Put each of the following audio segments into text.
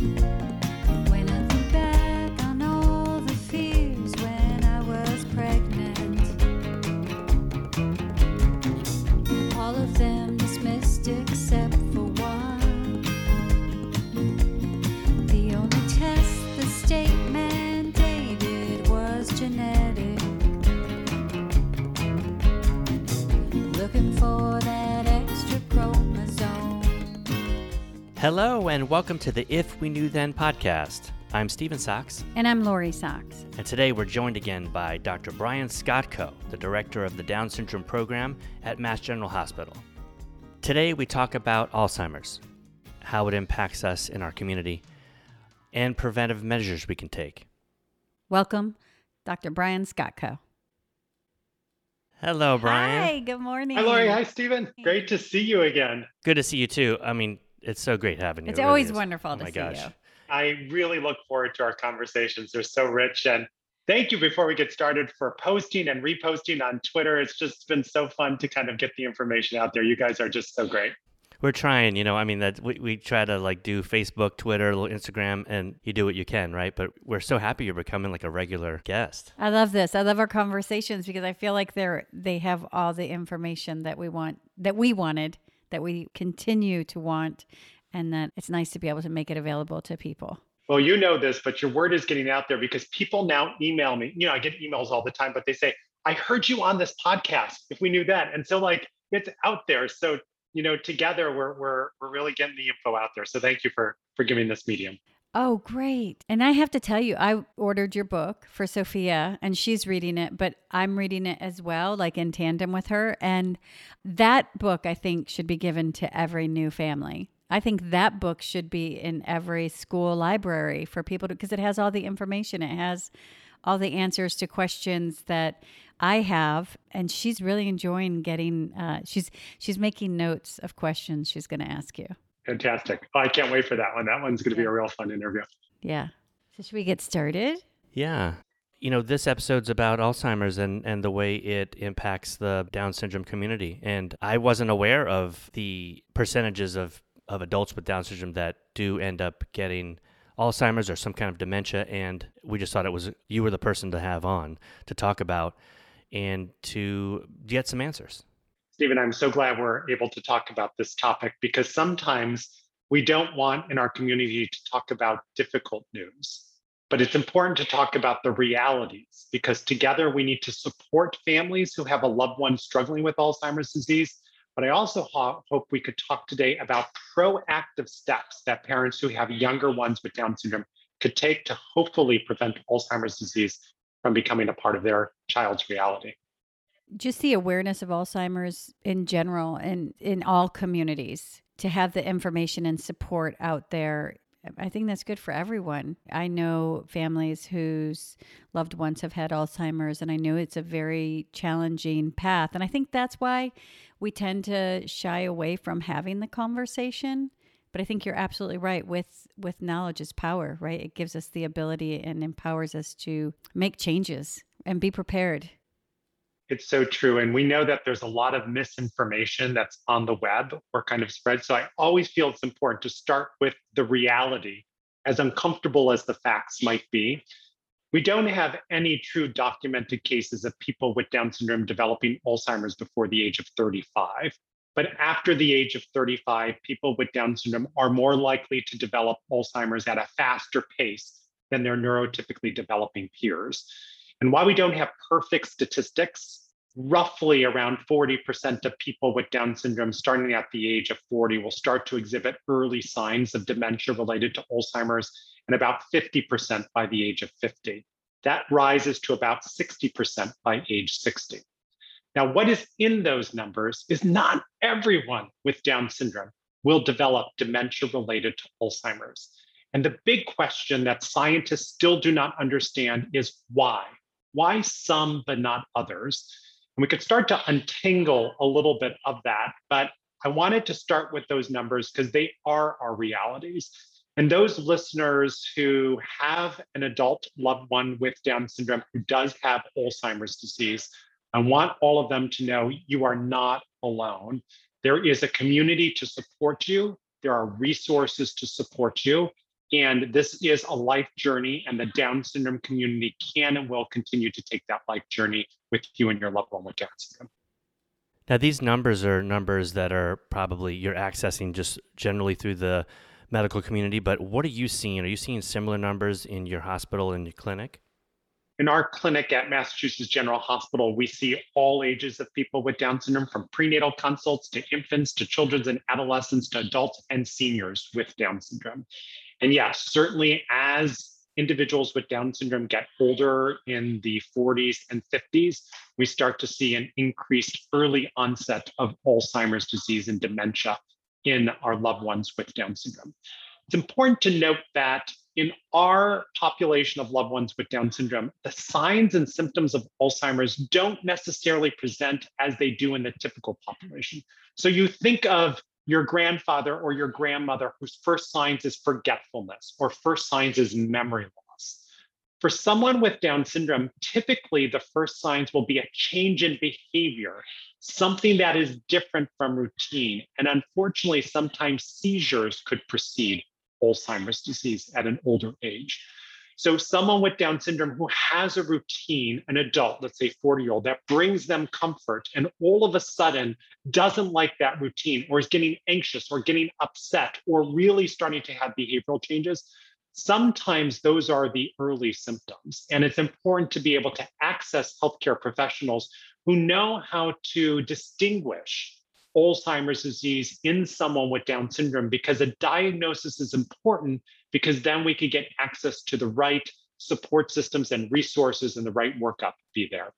When I look back on all the fears when I was pregnant, all of them dismissed except for one. The only test the state mandated was genetic. Looking for that extra chromosome. Hello and welcome to the If We Knew Then podcast. I'm Stephen Sox. And I'm Lori Sox. And today we're joined again by Dr. Brian Skotko, the director of the Down Syndrome program at Mass General Hospital. Today we talk about Alzheimer's, how it impacts us in our community, and preventive measures we can take. Welcome, Dr. Brian Skotko. Hello, Brian. Hi, good morning. Hi, Lori. Hi, Stephen. Great to see you again. Good to see you too. I mean, it's so great having you. It's always wonderful to see you. I really look forward to our conversations. They're so rich. And thank you, before we get started, for posting and reposting on Twitter. It's just been so fun to kind of get the information out there. You guys are just so great. We're trying, you know, I mean, that we try to like do Facebook, Twitter, Instagram, and you do what you can, right? But we're so happy you're becoming like a regular guest. I love this. I love our conversations because I feel like they have all the information that we want, that we wanted, that we continue to want, and that it's nice to be able to make it available to people. Well, you know this, but your word is getting out there because people now email me. You know, I get emails all the time, but they say, I heard you on this podcast, If We Knew Then. And so like, it's out there. So, you know, together we're really getting the info out there. So thank you for giving this medium. Oh, great. And I have to tell you, I ordered your book for Sophia and she's reading it, but I'm reading it as well, like in tandem with her. And that book, I think, should be given to every new family. I think that book should be in every school library for people to, because it has all the information. It has all the answers to questions that I have. And she's really enjoying getting, she's making notes of questions she's going to ask you. Fantastic. Oh, I can't wait for that one. That one's going to be a real fun interview. Yeah. So should we get started? Yeah. You know, this episode's about Alzheimer's and the way it impacts the Down syndrome community. And I wasn't aware of the percentages of adults with Down syndrome that do end up getting Alzheimer's or some kind of dementia. And we just thought it was, you were the person to have on to talk about and to get some answers. Stephen, I'm so glad we're able to talk about this topic because sometimes we don't want in our community to talk about difficult news, but it's important to talk about the realities because together we need to support families who have a loved one struggling with Alzheimer's disease. But I also hope we could talk today about proactive steps that parents who have younger ones with Down syndrome could take to hopefully prevent Alzheimer's disease from becoming a part of their child's reality. Just the awareness of Alzheimer's in general and in all communities, to have the information and support out there, I think that's good for everyone. I know families whose loved ones have had Alzheimer's, and I know it's a very challenging path. And I think that's why we tend to shy away from having the conversation. But I think you're absolutely right. With knowledge is power, right? It gives us the ability and empowers us to make changes and be prepared. It's so true. And we know that there's a lot of misinformation that's on the web or kind of spread. So I always feel it's important to start with the reality, as uncomfortable as the facts might be. We don't have any true documented cases of people with Down syndrome developing Alzheimer's before the age of 35. But after the age of 35, people with Down syndrome are more likely to develop Alzheimer's at a faster pace than their neurotypically developing peers. And while we don't have perfect statistics, roughly around 40% of people with Down syndrome starting at the age of 40 will start to exhibit early signs of dementia related to Alzheimer's, and about 50% by the age of 50. That rises to about 60% by age 60. Now, what is in those numbers is not everyone with Down syndrome will develop dementia related to Alzheimer's. And the big question that scientists still do not understand is why? Why some, but not others? And we could start to untangle a little bit of that, but I wanted to start with those numbers because they are our realities. And those listeners who have an adult loved one with Down syndrome who does have Alzheimer's disease, I want all of them to know you are not alone. There is a community to support you. There are resources to support you. And this is a life journey, and the Down syndrome community can and will continue to take that life journey with you and your loved one with Down syndrome. Now, these numbers are numbers that are probably you're accessing just generally through the medical community, but what are you seeing? Are you seeing similar numbers in your hospital and your clinic? In our clinic at Massachusetts General Hospital, we see all ages of people with Down syndrome, from prenatal consults to infants to children and adolescents to adults and seniors with Down syndrome. And yes, certainly as individuals with Down syndrome get older in the 40s and 50s, we start to see an increased early onset of Alzheimer's disease and dementia in our loved ones with Down syndrome. It's important to note that in our population of loved ones with Down syndrome, the signs and symptoms of Alzheimer's don't necessarily present as they do in the typical population. So you think of your grandfather or your grandmother whose first signs is forgetfulness or first signs is memory loss. For someone with Down syndrome, typically the first signs will be a change in behavior, something that is different from routine. And unfortunately, sometimes seizures could precede Alzheimer's disease at an older age. So someone with Down syndrome who has a routine, an adult, let's say 40-year-old, that brings them comfort and all of a sudden doesn't like that routine or is getting anxious or getting upset or really starting to have behavioral changes, sometimes those are the early symptoms. And it's important to be able to access healthcare professionals who know how to distinguish Alzheimer's disease in someone with Down syndrome, because a diagnosis is important, because then we can get access to the right support systems and resources and the right workup to be there.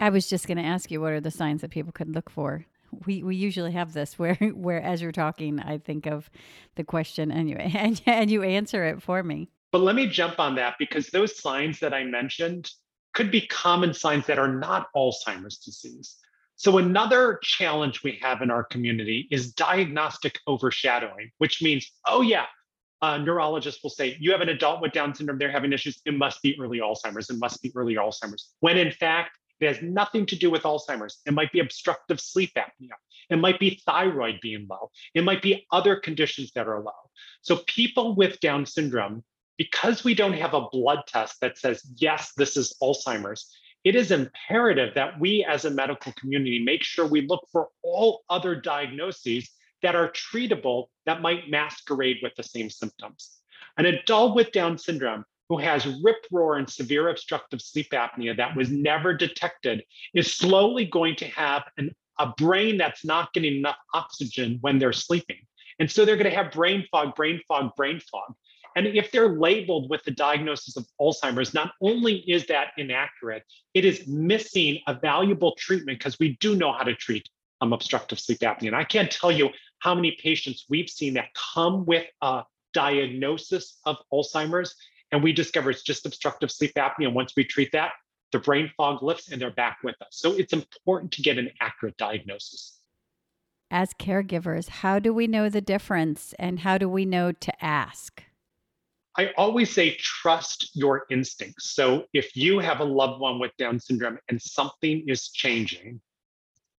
I was just going to ask you, what are the signs that people could look for? We usually have this where as you're talking, I think of the question and you answer it for me. But let me jump on that, because those signs that I mentioned could be common signs that are not Alzheimer's disease. So another challenge we have in our community is diagnostic overshadowing, which means, neurologists will say, you have an adult with Down syndrome, they're having issues, it must be early Alzheimer's, when in fact, it has nothing to do with Alzheimer's. It might be obstructive sleep apnea. It might be thyroid being low. It might be other conditions that are low. So people with Down syndrome, because we don't have a blood test that says, yes, this is Alzheimer's, it is imperative that we as a medical community make sure we look for all other diagnoses that are treatable that might masquerade with the same symptoms. An adult with Down syndrome who has rip-roar and severe obstructive sleep apnea that was never detected is slowly going to have a brain that's not getting enough oxygen when they're sleeping. And so they're going to have brain fog. And if they're labeled with the diagnosis of Alzheimer's, not only is that inaccurate, it is missing a valuable treatment, because we do know how to treat obstructive sleep apnea. And I can't tell you how many patients we've seen that come with a diagnosis of Alzheimer's, and we discover it's just obstructive sleep apnea. And once we treat that, the brain fog lifts and they're back with us. So it's important to get an accurate diagnosis. As caregivers, how do we know the difference, and how do we know to ask? I always say, trust your instincts. So if you have a loved one with Down syndrome and something is changing,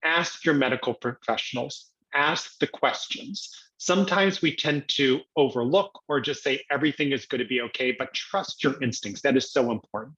ask your medical professionals, ask the questions. Sometimes we tend to overlook or just say everything is going to be okay, but trust your instincts. That is so important.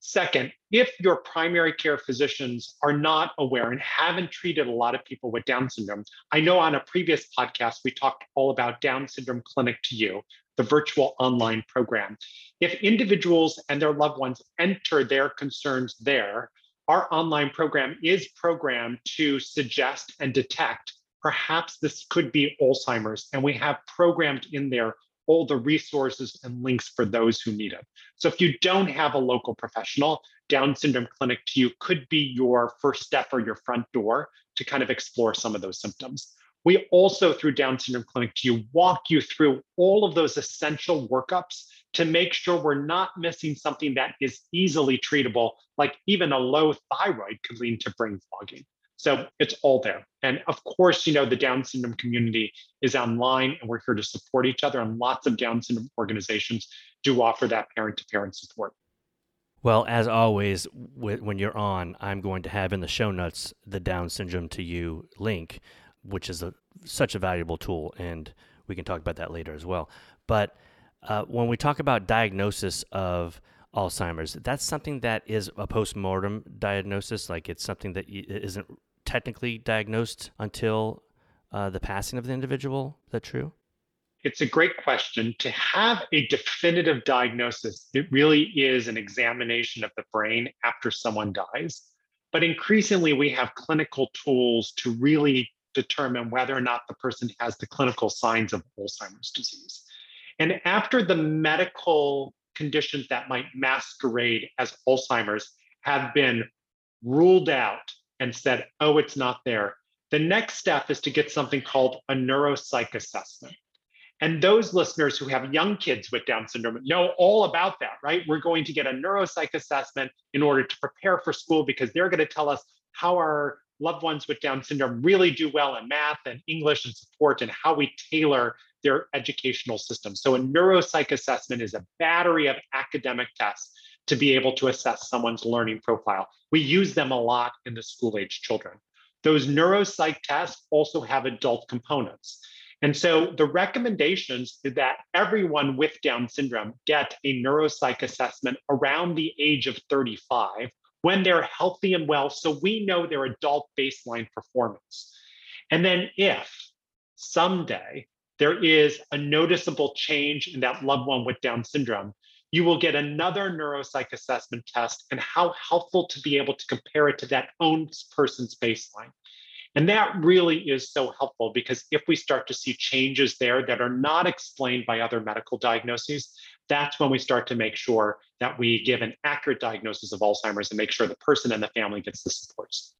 Second, if your primary care physicians are not aware and haven't treated a lot of people with Down syndrome, I know on a previous podcast, we talked all about Down Syndrome Clinic to You, the virtual online program. If individuals and their loved ones enter their concerns there, our online program is programmed to suggest and detect, perhaps this could be Alzheimer's, and we have programmed in there all the resources and links for those who need it. So if you don't have a local professional, Down Syndrome Clinic to You could be your first step or your front door to kind of explore some of those symptoms. We also, through Down Syndrome Clinic to You, walk you through all of those essential workups to make sure we're not missing something that is easily treatable, like even a low thyroid could lead to brain fogging. So it's all there. And of course, the Down syndrome community is online, and we're here to support each other. And lots of Down syndrome organizations do offer that parent-to-parent support. Well, as always, when you're on, I'm going to have in the show notes the Down Syndrome to You link, which is such a valuable tool, and we can talk about that later as well. But When we talk about diagnosis of Alzheimer's, that's something that is a post-mortem diagnosis. Like it's something that isn't technically diagnosed until the passing of the individual. Is that true? It's a great question. To have a definitive diagnosis, it really is an examination of the brain after someone dies. But increasingly, we have clinical tools to really determine whether or not the person has the clinical signs of Alzheimer's disease. And after the medical conditions that might masquerade as Alzheimer's have been ruled out and said, oh, it's not there, the next step is to get something called a neuropsych assessment. And those listeners who have young kids with Down syndrome know all about that, right? We're going to get a neuropsych assessment in order to prepare for school because they're going to tell us how our loved ones with Down syndrome really do well in math and English and support and how we tailor their educational system. So a neuropsych assessment is a battery of academic tests to be able to assess someone's learning profile. We use them a lot in the school-age children. Those neuropsych tests also have adult components. And so the recommendations is that everyone with Down syndrome get a neuropsych assessment around the age of 35 when they're healthy and well, so we know their adult baseline performance. And then if someday there is a noticeable change in that loved one with Down syndrome, you will get another neuropsych assessment test and how helpful to be able to compare it to that own person's baseline. And that really is so helpful because if we start to see changes there that are not explained by other medical diagnoses, that's when we start to make sure that we give an accurate diagnosis of Alzheimer's and make sure the person and the family gets the supports.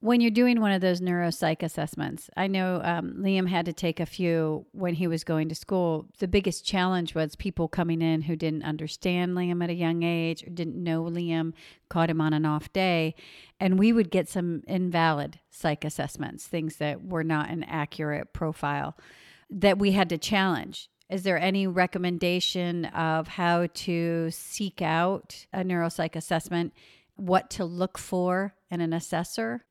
When you're doing one of those neuropsych assessments, I know Liam had to take a few when he was going to school. The biggest challenge was people coming in who didn't understand Liam at a young age or didn't know Liam, caught him on an off day. And we would get some invalid psych assessments, things that were not an accurate profile that we had to challenge. Is there any recommendation of how to seek out a neuropsych assessment, what to look for in an assessor?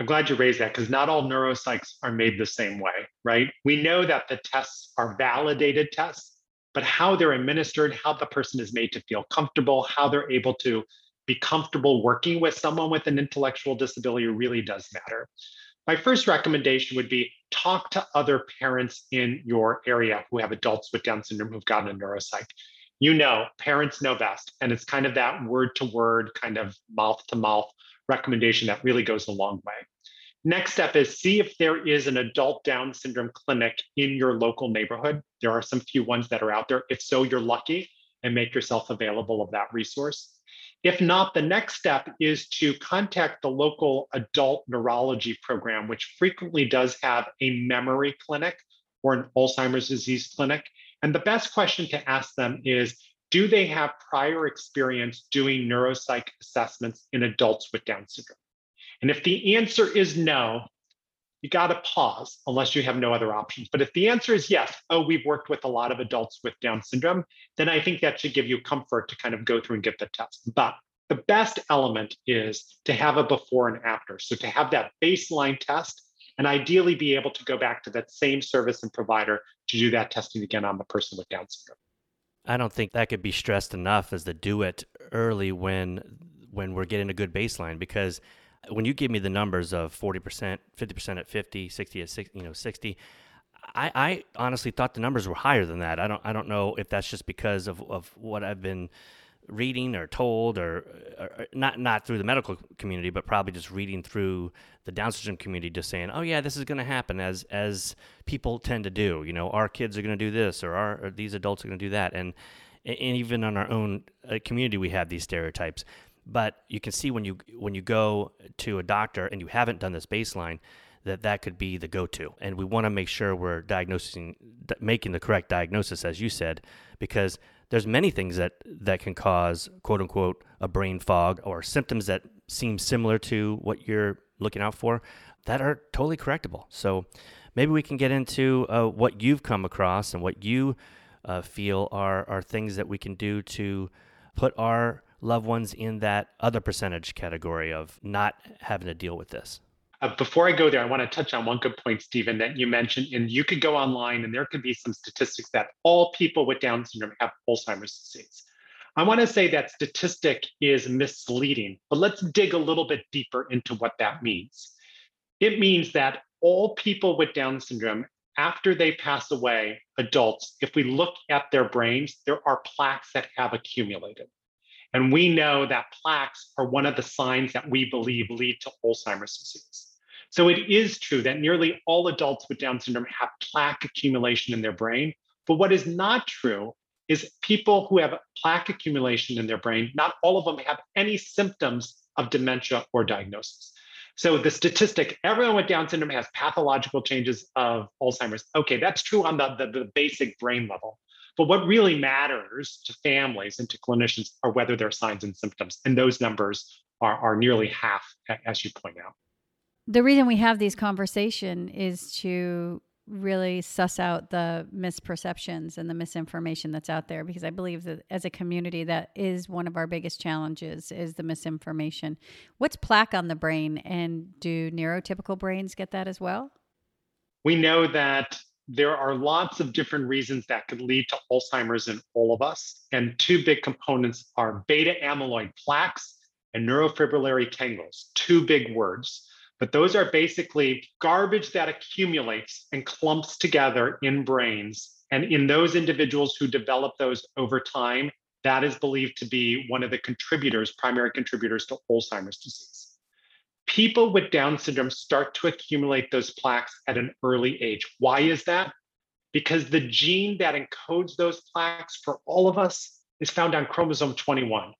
I'm glad you raised that because not all neuropsychs are made the same way, right? We know that the tests are validated tests, but how they're administered, how the person is made to feel comfortable, how they're able to be comfortable working with someone with an intellectual disability really does matter. My first recommendation would be talk to other parents in your area who have adults with Down syndrome who've gotten a neuropsych. You know, parents know best, and it's kind of that word-to-word, kind of mouth-to-mouth recommendation that really goes a long way. Next step is see if there is an adult Down syndrome clinic in your local neighborhood. There are some few ones that are out there. If so, you're lucky and make yourself available of that resource. If not, the next step is to contact the local adult neurology program, which frequently does have a memory clinic or an Alzheimer's disease clinic. And the best question to ask them is, do they have prior experience doing neuropsych assessments in adults with Down syndrome? And if the answer is no, you got to pause unless you have no other options. But if the answer is yes, oh, we've worked with a lot of adults with Down syndrome, then I think that should give you comfort to kind of go through and get the test. But the best element is to have a before and after. So to have that baseline test and ideally be able to go back to that same service and provider to do that testing again on the person with Down syndrome. I don't think that could be stressed enough as to do it early when we're getting a good baseline, because when you give me the numbers of 40%, 50% at 50, 60 at 60, 60, I honestly thought the numbers were higher than that. I don't know if that's just because of what I've been reading or told or not through the medical community, but probably just reading through the Down syndrome community, just saying, oh yeah, this is going to happen as people tend to do, our kids are going to do this or these adults are going to do that. And even on our own community, we have these stereotypes, but you can see when you go to a doctor and you haven't done this baseline, that could be the go-to. And we want to make sure we're making the correct diagnosis, as you said, because there's many things that can cause, quote unquote, a brain fog or symptoms that seem similar to what you're looking out for that are totally correctable. So maybe we can get into what you've come across and what you feel are things that we can do to put our loved ones in that other percentage category of not having to deal with this. Before I go there, I want to touch on one good point, Stephen, that you mentioned, and you could go online and there could be some statistics that all people with Down syndrome have Alzheimer's disease. I want to say that statistic is misleading, but let's dig a little bit deeper into what that means. It means that all people with Down syndrome, after they pass away, adults, if we look at their brains, there are plaques that have accumulated. And we know that plaques are one of the signs that we believe lead to Alzheimer's disease. So it is true that nearly all adults with Down syndrome have plaque accumulation in their brain, but what is not true is people who have plaque accumulation in their brain, not all of them have any symptoms of dementia or diagnosis. So the statistic, everyone with Down syndrome has pathological changes of Alzheimer's. Okay, that's true on the basic brain level. But what really matters to families and to clinicians are whether there are signs and symptoms. And those numbers are nearly half, as you point out. The reason we have these conversations is to really suss out the misperceptions and the misinformation that's out there, because I believe that as a community, that is one of our biggest challenges, is the misinformation. What's plaque on the brain, and do neurotypical brains get that as well? We know that there are lots of different reasons that could lead to Alzheimer's in all of us, and two big components are beta amyloid plaques and neurofibrillary tangles, two big words. But those are basically garbage that accumulates and clumps together in brains. And in those individuals who develop those over time, that is believed to be one of the contributors, primary contributors to Alzheimer's disease. People with Down syndrome start to accumulate those plaques at an early age. Why is that? Because the gene that encodes those plaques for all of us is found on chromosome 21.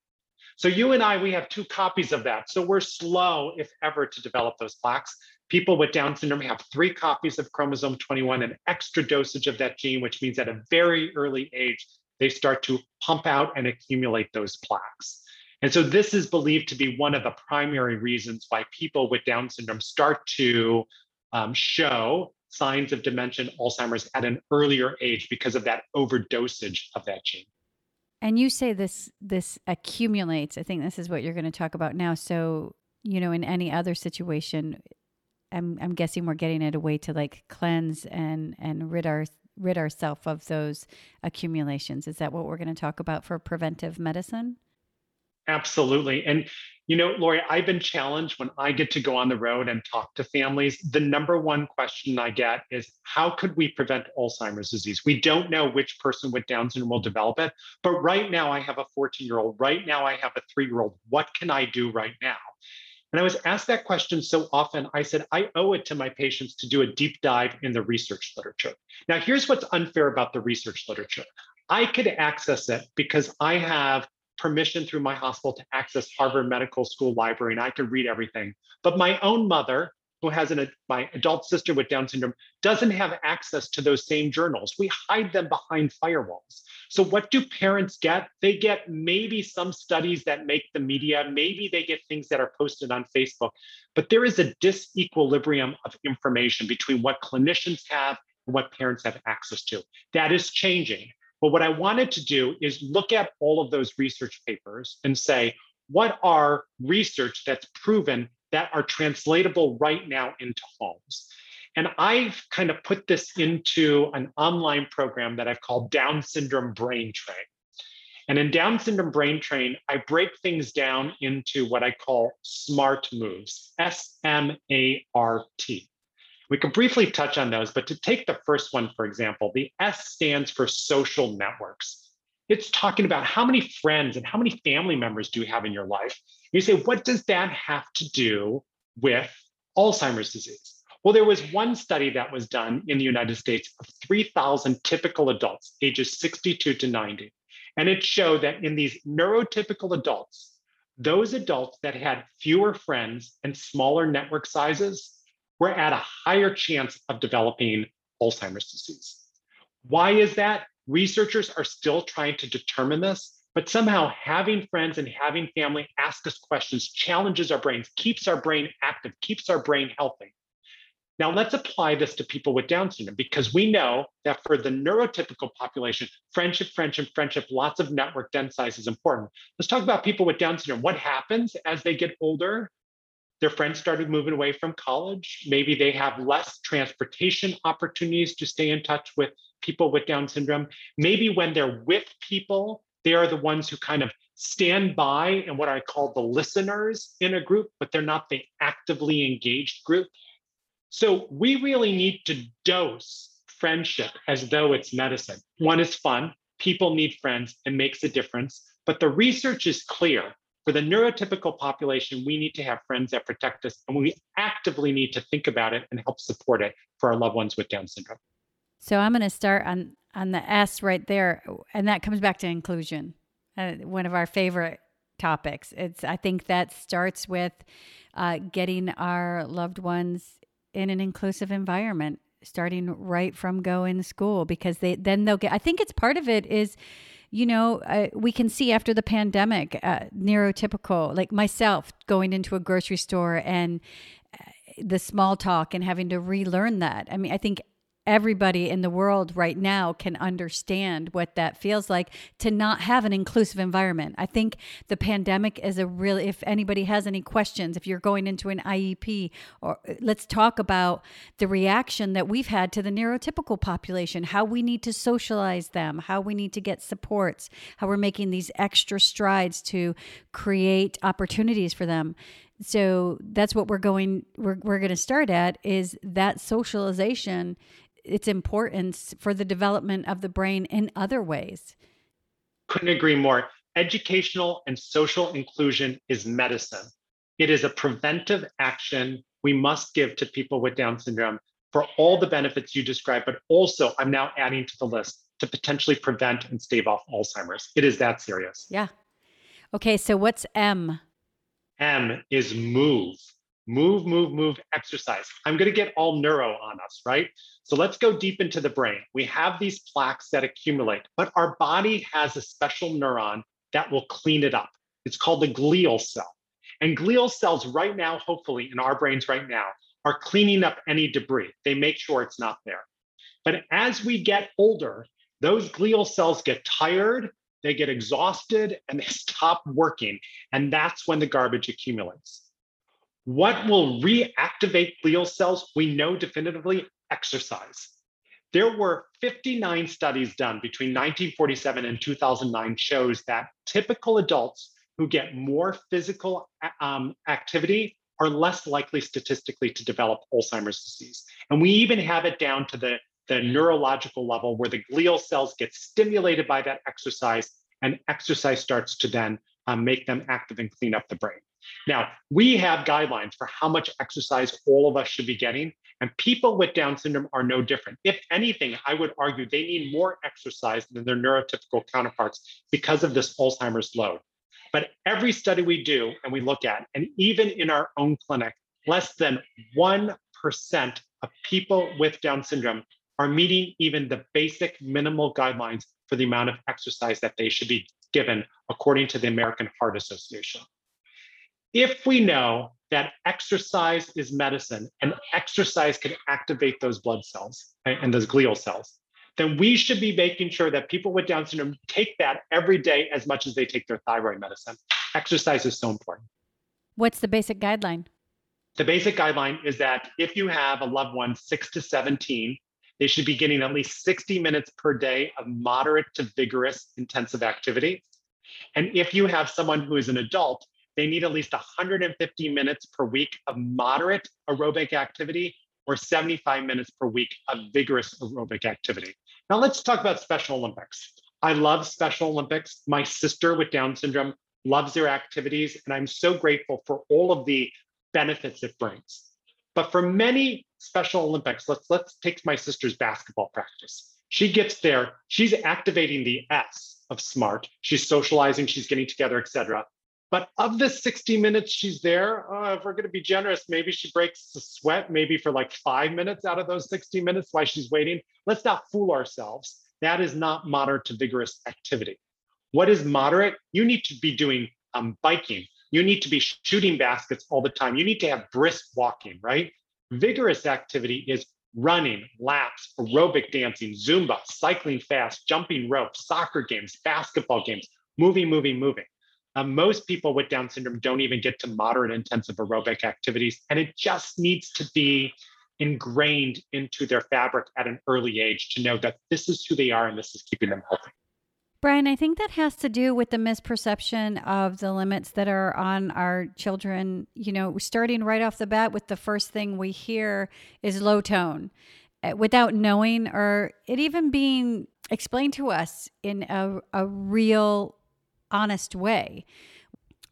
So you and I, we have two copies of that. So we're slow, if ever, to develop those plaques. People with Down syndrome have three copies of chromosome 21, an extra dosage of that gene, which means at a very early age, they start to pump out and accumulate those plaques. And so this is believed to be one of the primary reasons why people with Down syndrome start to show signs of dementia and Alzheimer's at an earlier age because of that overdosage of that gene. And you say this accumulates. I think this is what you're going to talk about now. So, you know, in any other situation, I'm guessing we're getting at a way to like cleanse and rid ourselves of those accumulations. Is that what we're going to talk about for preventive medicine? Absolutely. And, you know, Lori, I've been challenged when I get to go on the road and talk to families. The number one question I get is, how could we prevent Alzheimer's disease? We don't know which person with Down syndrome will develop it. But right now I have a 14-year-old. Right now I have a 3-year-old. What can I do right now? And I was asked that question so often, I said, I owe it to my patients to do a deep dive in the research literature. Now, here's what's unfair about the research literature. I could access it because I have permission through my hospital to access Harvard Medical School Library, and I could read everything. But my own mother, who has my adult sister with Down syndrome, doesn't have access to those same journals. We hide them behind firewalls. So what do parents get? They get maybe some studies that make the media, maybe they get things that are posted on Facebook, but there is a disequilibrium of information between what clinicians have and what parents have access to. That is changing. But what I wanted to do is look at all of those research papers and say, what are research that's proven that are translatable right now into homes? And I've kind of put this into an online program that I've called Down Syndrome Brain Train. And in Down Syndrome Brain Train, I break things down into what I call SMART moves, S-M-A-R-T. We can briefly touch on those, but to take the first one, for example, the S stands for social networks. It's talking about how many friends and how many family members do you have in your life? You say, what does that have to do with Alzheimer's disease? Well, there was one study that was done in the United States of 3,000 typical adults, ages 62 to 90. And it showed that in these neurotypical adults, those adults that had fewer friends and smaller network sizes, we're at a higher chance of developing Alzheimer's disease. Why is that? Researchers are still trying to determine this, but somehow having friends and having family ask us questions, challenges our brains, keeps our brain active, keeps our brain healthy. Now let's apply this to people with Down syndrome, because we know that for the neurotypical population, friendship, lots of network dense size is important. Let's talk about people with Down syndrome. What happens as they get older? Their friends started moving away from college. Maybe they have less transportation opportunities to stay in touch with people with Down syndrome. Maybe when they're with people, they are the ones who kind of stand by and what I call the listeners in a group, but they're not the actively engaged group. So we really need to dose friendship as though it's medicine. One is fun. People need friends and makes a difference. But the research is clear. For the neurotypical population, we need to have friends that protect us, and we actively need to think about it and help support it for our loved ones with Down syndrome. So I'm going to start on the S right there, and that comes back to inclusion, one of our favorite topics. I think that starts with getting our loved ones in an inclusive environment, starting right from go in school, because they'll get. I think it's part of it is, we can see after the pandemic, neurotypical, like myself, going into a grocery store and the small talk and having to relearn that. I mean, I think everybody in the world right now can understand what that feels like to not have an inclusive environment. I think the pandemic is if anybody has any questions, if you're going into an IEP, or let's talk about the reaction that we've had to the neurotypical population, how we need to socialize them, how we need to get supports, how we're making these extra strides to create opportunities for them. So that's what we're going to start at, is that socialization, its importance for the development of the brain in other ways. Couldn't agree more. Educational and social inclusion is medicine. It is a preventive action we must give to people with Down syndrome for all the benefits you described, but also I'm now adding to the list to potentially prevent and stave off Alzheimer's. It is that serious. Yeah. Okay. So what's M? M is move. Move, exercise. I'm going to get all neuro on us, right? So let's go deep into the brain. We have these plaques that accumulate, but our body has a special neuron that will clean it up. It's called the glial cell. And glial cells right now, hopefully in our brains right now, are cleaning up any debris. They make sure it's not there. But as we get older, those glial cells get tired, they get exhausted, and they stop working. And that's when the garbage accumulates. What will reactivate glial cells? We know definitively exercise. There were 59 studies done between 1947 and 2009 shows that typical adults who get more physical activity are less likely statistically to develop Alzheimer's disease. And we even have it down to the neurological level, where the glial cells get stimulated by that exercise, and exercise starts to then make them active and clean up the brain. Now, we have guidelines for how much exercise all of us should be getting, and people with Down syndrome are no different. If anything, I would argue they need more exercise than their neurotypical counterparts because of this Alzheimer's load. But every study we do and we look at, and even in our own clinic, less than 1% of people with Down syndrome are meeting even the basic minimal guidelines for the amount of exercise that they should be given, according to the American Heart Association. If we know that exercise is medicine and exercise can activate those blood cells and those glial cells, then we should be making sure that people with Down syndrome take that every day as much as they take their thyroid medicine. Exercise is so important. What's the basic guideline? The basic guideline is that if you have a loved one 6 to 17, they should be getting at least 60 minutes per day of moderate to vigorous intensive activity. And if you have someone who is an adult, they need at least 150 minutes per week of moderate aerobic activity or 75 minutes per week of vigorous aerobic activity. Now let's talk about Special Olympics. I love Special Olympics. My sister with Down syndrome loves their activities, and I'm so grateful for all of the benefits it brings. But for many Special Olympics, let's take my sister's basketball practice. She gets there, she's activating the S of smart. She's socializing, she's getting together, et cetera. But of the 60 minutes she's there, if we're going to be generous, maybe she breaks a sweat, maybe for like 5 minutes out of those 60 minutes while she's waiting. Let's not fool ourselves. That is not moderate to vigorous activity. What is moderate? You need to be doing biking. You need to be shooting baskets all the time. You need to have brisk walking, right? Vigorous activity is running, laps, aerobic dancing, Zumba, cycling fast, jumping rope, soccer games, basketball games, moving. Most people with Down syndrome don't even get to moderate intensive aerobic activities, and it just needs to be ingrained into their fabric at an early age to know that this is who they are and this is keeping them healthy. Brian, I think that has to do with the misperception of the limits that are on our children. You know, starting right off the bat with the first thing we hear is low tone, without knowing or it even being explained to us in a real, honest way.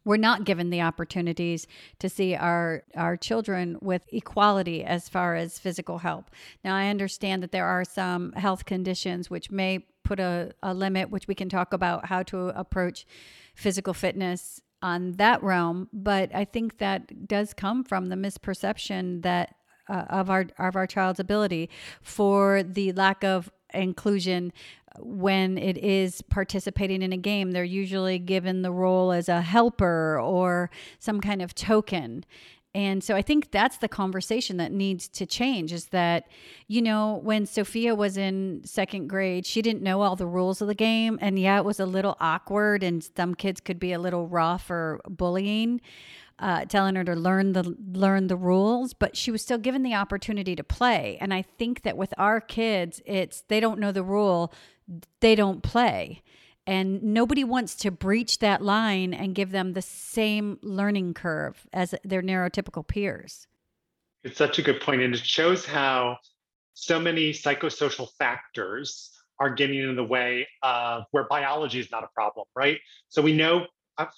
We're not given the opportunities to see our children with equality as far as physical help. Now, I understand that there are some health conditions which may put a limit, which we can talk about how to approach physical fitness on that realm. But I think that does come from the misperception that of our child's ability, for the lack of inclusion when it is participating in a game. They're usually given the role as a helper or some kind of token. And so I think that's the conversation that needs to change, is that, you know, when Sophia was in second grade, she didn't know all the rules of the game. And yeah, it was a little awkward and some kids could be a little rough or bullying, telling her to learn the rules, but she was still given the opportunity to play. And I think that with our kids, it's, they don't know the rule, they don't play. And nobody wants to breach that line and give them the same learning curve as their neurotypical peers. It's such a good point. And it shows how so many psychosocial factors are getting in the way of where biology is not a problem, right? So we know,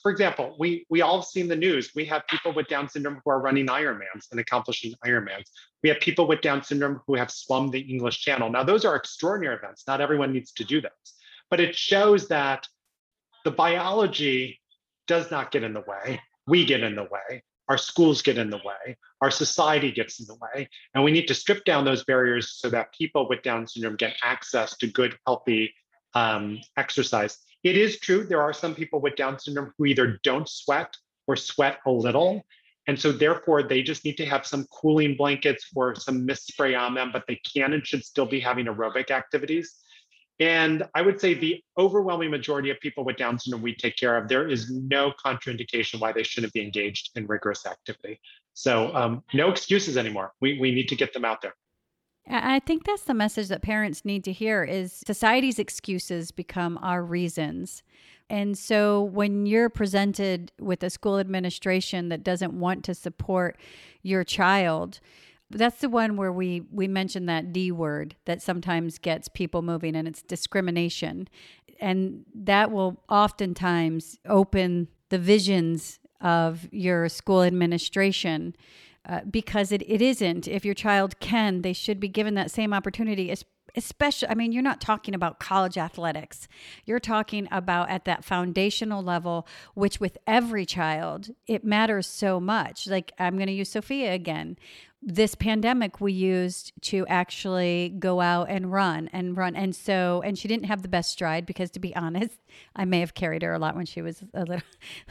for example, we all have seen the news. We have people with Down syndrome who are running Ironmans and accomplishing Ironmans. We have people with Down syndrome who have swum the English Channel. Now, those are extraordinary events. Not everyone needs to do those. But it shows that the biology does not get in the way. We get in the way. Our schools get in the way. Our society gets in the way. And we need to strip down those barriers so that people with Down syndrome get access to good, healthy exercise. It is true, there are some people with Down syndrome who either don't sweat or sweat a little. And so therefore, they just need to have some cooling blankets or some mist spray on them, but they can and should still be having aerobic activities. And I would say the overwhelming majority of people with Down syndrome we take care of, there is no contraindication why they shouldn't be engaged in rigorous activity. So no excuses anymore. We need to get them out there. I think that's the message that parents need to hear, is society's excuses become our reasons. And so when you're presented with a school administration that doesn't want to support your child, that's the one where we mentioned that D word that sometimes gets people moving, and it's discrimination. And that will oftentimes open the visions of your school administration, because it isn't. If your child can, they should be given that same opportunity. Especially, I mean, you're not talking about college athletics. You're talking about at that foundational level, which with every child, it matters so much. Like, I'm going to use Sophia again. This pandemic we used to actually go out and run. And she didn't have the best stride because, to be honest, I may have carried her a lot when she was a little,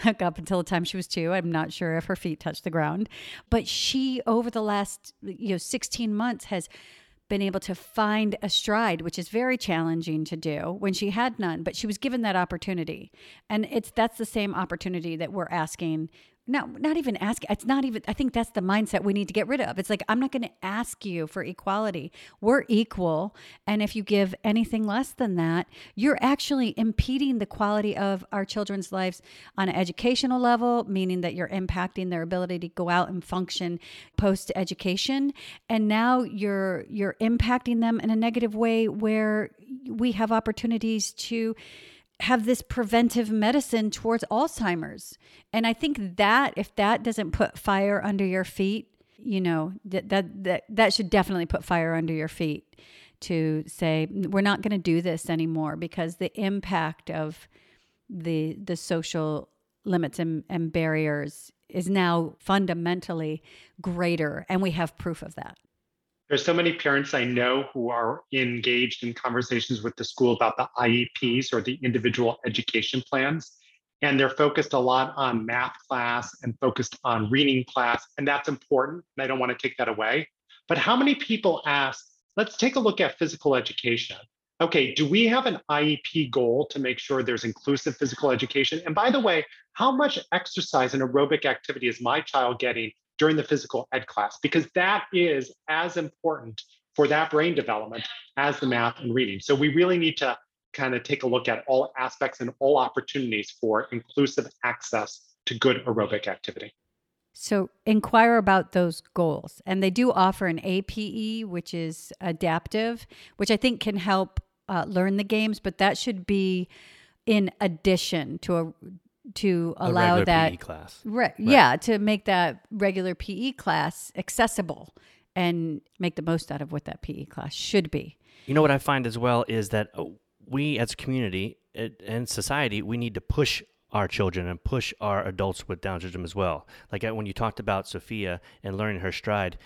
like up until the time she was 2. I'm not sure if her feet touched the ground, but she, over the last 16 months, has been able to find a stride, which is very challenging to do when she had none, but she was given that opportunity. And that's the same opportunity that we're asking. No, not even asking. It's not even, I think that's the mindset we need to get rid of. It's like, I'm not going to ask you for equality. We're equal. And if you give anything less than that, you're actually impeding the quality of our children's lives on an educational level, meaning that you're impacting their ability to go out and function post-education. And now you're impacting them in a negative way, where we have opportunities to have this preventive medicine towards Alzheimer's. And I think that if that doesn't put fire under your feet, you know, that should definitely put fire under your feet to say, we're not going to do this anymore, because the impact of the social limits and barriers is now fundamentally greater. And we have proof of that. There's so many parents I know who are engaged in conversations with the school about the IEPs, or the individual education plans, and they're focused a lot on math class and focused on reading class, and that's important, and I don't want to take that away. But how many people ask, let's take a look at physical education. okay, do we have an IEP goal to make sure there's inclusive physical education? And by the way, how much exercise and aerobic activity is my child getting during the physical ed class? Because that is as important for that brain development as the math and reading. So we really need to kind of take a look at all aspects and all opportunities for inclusive access to good aerobic activity. So inquire about those goals. And they do offer an APE, which is adaptive, which I think can help learn the games, but that should be in addition to allow that PE class. Right. Yeah, to make that regular PE class accessible and make the most out of what that PE class should be. You know what I find as well is that we as a community and society, we need to push our children and push our adults with Down syndrome as well. Like when you talked about Sophia and learning her stride,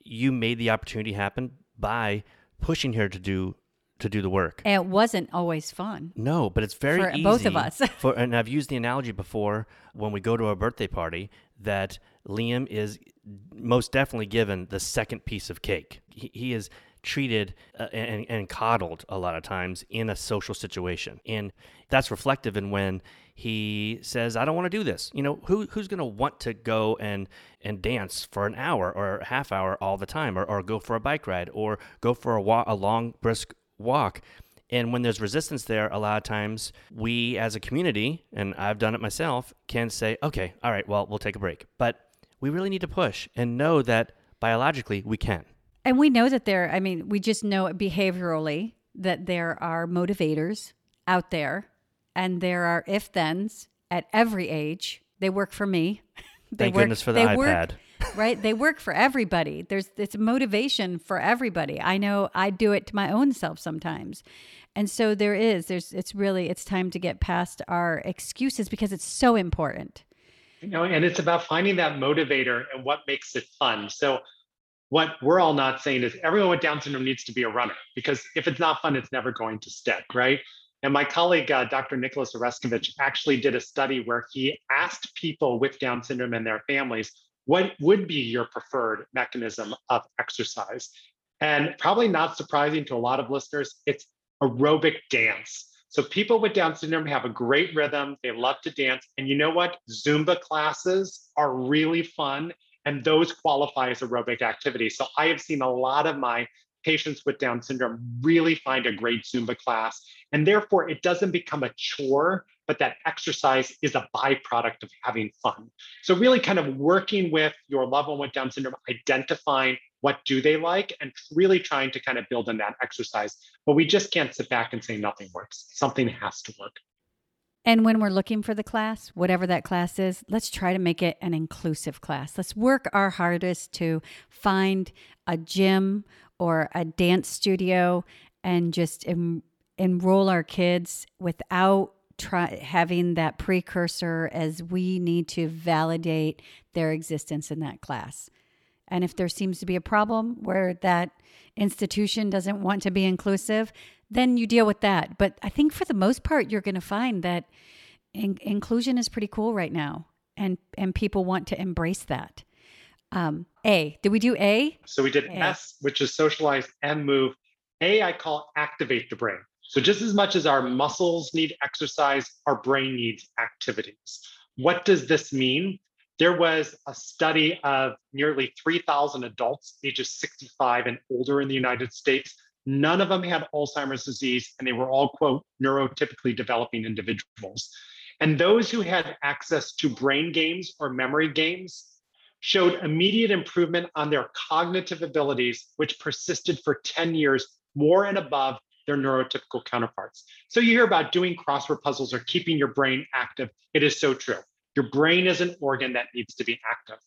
you made the opportunity happen by pushing her to do the work. And it wasn't always fun. No, but it's very easy. For both of us. And I've used the analogy before when we go to a birthday party that Liam is most definitely given the second piece of cake. He is treated and coddled a lot of times in a social situation. And that's reflective in when he says, I don't want to do this. You know, who's going to want to go and dance for an hour or a half hour all the time, or go for a bike ride or go for a long, brisk walk? And when there's resistance there, a lot of times we as a community, and I've done it myself, can say, okay, all right, well, we'll take a break. But we really need to push and know that biologically we can. And we know that we just know behaviorally that there are motivators out there. And there are if-thens at every age. They work for me. Thank goodness for the iPad. Right? They work for everybody. It's motivation for everybody. I know I do it to my own self sometimes. And so it's time to get past our excuses because it's so important. You know, and it's about finding that motivator and what makes it fun. So what we're all not saying is everyone with Down syndrome needs to be a runner, because if it's not fun, it's never going to stick, right? And my colleague, Dr. Nicholas Oreskovich, actually did a study where he asked people with Down syndrome and their families, what would be your preferred mechanism of exercise? And probably not surprising to a lot of listeners, it's aerobic dance. So people with Down syndrome have a great rhythm. They love to dance. And you know what? Zumba classes are really fun, and those qualify as aerobic activity. So I have seen a lot of my patients with Down syndrome really find a great Zumba class, and therefore it doesn't become a chore, but that exercise is a byproduct of having fun. So really kind of working with your loved one with Down syndrome, identifying what do they like and really trying to kind of build in that exercise. But we just can't sit back and say nothing works. Something has to work. And when we're looking for the class, whatever that class is, let's try to make it an inclusive class. Let's work our hardest to find a gym or a dance studio and just enroll our kids without having that precursor as we need to validate their existence in that class. And if there seems to be a problem where that institution doesn't want to be inclusive, then you deal with that. But I think for the most part, you're going to find that inclusion is pretty cool right now, and people want to embrace that. A. Did we do A? So we did A. S, which is socialize, and move. A, I call activate the brain. So just as much as our muscles need exercise, our brain needs activities. What does this mean? There was a study of nearly 3,000 adults ages 65 and older in the United States. None of them had Alzheimer's disease, and they were all, quote, neurotypically developing individuals. And those who had access to brain games or memory games showed immediate improvement on their cognitive abilities, which persisted for 10 years more and above their neurotypical counterparts. So you hear about doing crossword puzzles or keeping your brain active. It is so true. Your brain is an organ that needs to be active.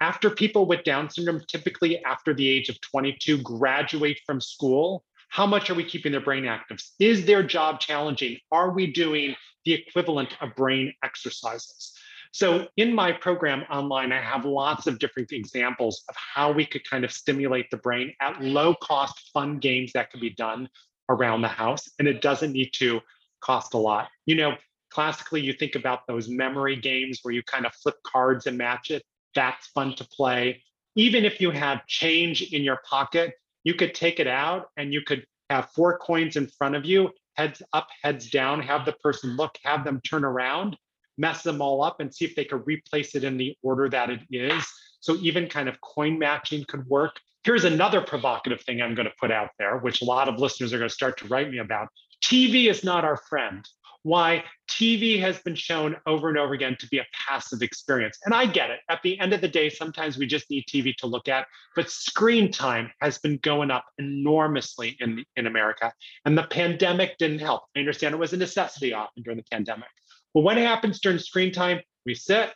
After people with Down syndrome, typically after the age of 22, graduate from school, how much are we keeping their brain active? Is their job challenging? Are we doing the equivalent of brain exercises? So in my program online, I have lots of different examples of how we could kind of stimulate the brain at low cost, fun games that can be done around the house. And it doesn't need to cost a lot. You know, classically, you think about those memory games where you kind of flip cards and match it. That's fun to play. Even if you have change in your pocket, you could take it out and you could have four coins in front of you, heads up, heads down, have the person look, have them turn around, mess them all up and see if they could replace it in the order that it is. So even kind of coin matching could work. Here's another provocative thing I'm going to put out there, which a lot of listeners are going to start to write me about. TV is not our friend. Why? TV has been shown over and over again to be a passive experience. And I get it. At the end of the day, sometimes we just need TV to look at. But screen time has been going up enormously in America. And the pandemic didn't help. I understand it was a necessity often during the pandemic. But what happens during screen time? We sit,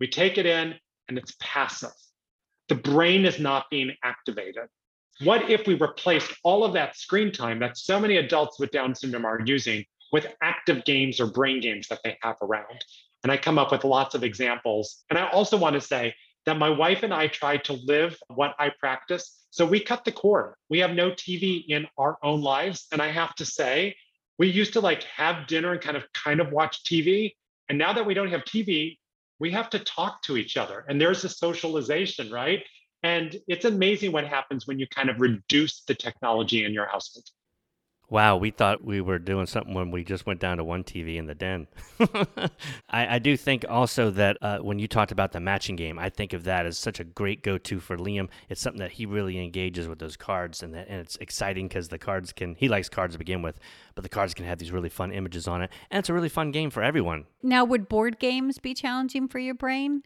we take it in, and it's passive. The brain is not being activated. What if we replaced all of that screen time that so many adults with Down syndrome are using with active games or brain games that they have around? And I come up with lots of examples. And I also want to say that my wife and I try to live what I practice. So we cut the cord. We have no TV in our own lives. And I have to say, we used to like have dinner and kind of watch TV. And now that we don't have TV, we have to talk to each other. And there's a socialization, right? And it's amazing what happens when you kind of reduce the technology in your household. Wow, we thought we were doing something when we just went down to one TV in the den. I do think also that when you talked about the matching game, I think of that as such a great go-to for Liam. It's something that he really engages with those cards, and it's exciting because the cards can, he likes cards to begin with, but the cards can have these really fun images on it, and it's a really fun game for everyone. Now, would board games be challenging for your brain?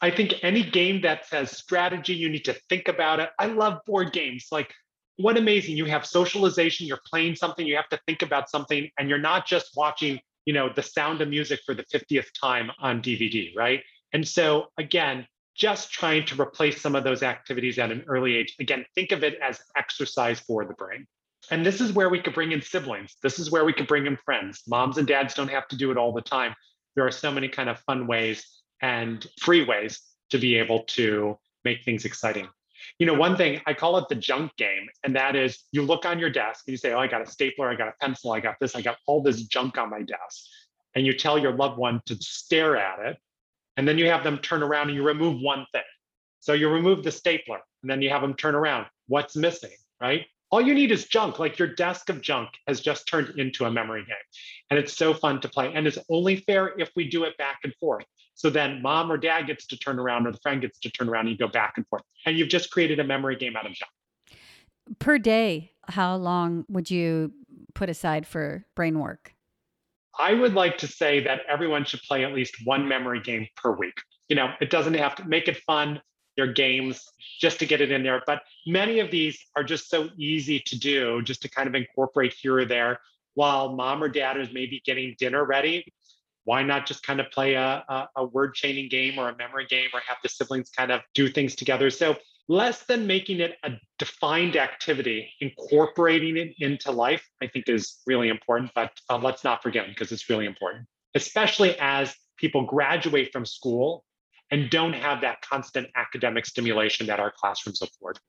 I think any game that says strategy, you need to think about it. I love board games. Like, what amazing, you have socialization, you're playing something, you have to think about something, and you're not just watching, you know, The Sound of Music for the 50th time on DVD, right? And so again, just trying to replace some of those activities at an early age. Again, think of it as exercise for the brain. And this is where we could bring in siblings. This is where we could bring in friends. Moms and dads don't have to do it all the time. There are so many kind of fun ways and free ways to be able to make things exciting. You know, one thing, I call it the junk game. And that is, you look on your desk and you say, oh, I got a stapler, I got a pencil, I got this, I got all this junk on my desk. And you tell your loved one to stare at it. And then you have them turn around and you remove one thing. So you remove the stapler and then you have them turn around. What's missing, right? All you need is junk. Like, your desk of junk has just turned into a memory game. And it's so fun to play. And it's only fair if we do it back and forth. So then mom or dad gets to turn around or the friend gets to turn around and you go back and forth. And you've just created a memory game out of junk. Per day, how long would you put aside for brain work? I would like to say that everyone should play at least one memory game per week. You know, it doesn't have to make it fun. They're games just to get it in there. But many of these are just so easy to do, just to kind of incorporate here or there while mom or dad is maybe getting dinner ready. Why not just kind of play a word chaining game or a memory game, or have the siblings kind of do things together? So less than making it a defined activity, incorporating it into life, I think is really important. But let's not forget, because it's really important, especially as people graduate from school and don't have that constant academic stimulation that our classrooms afford.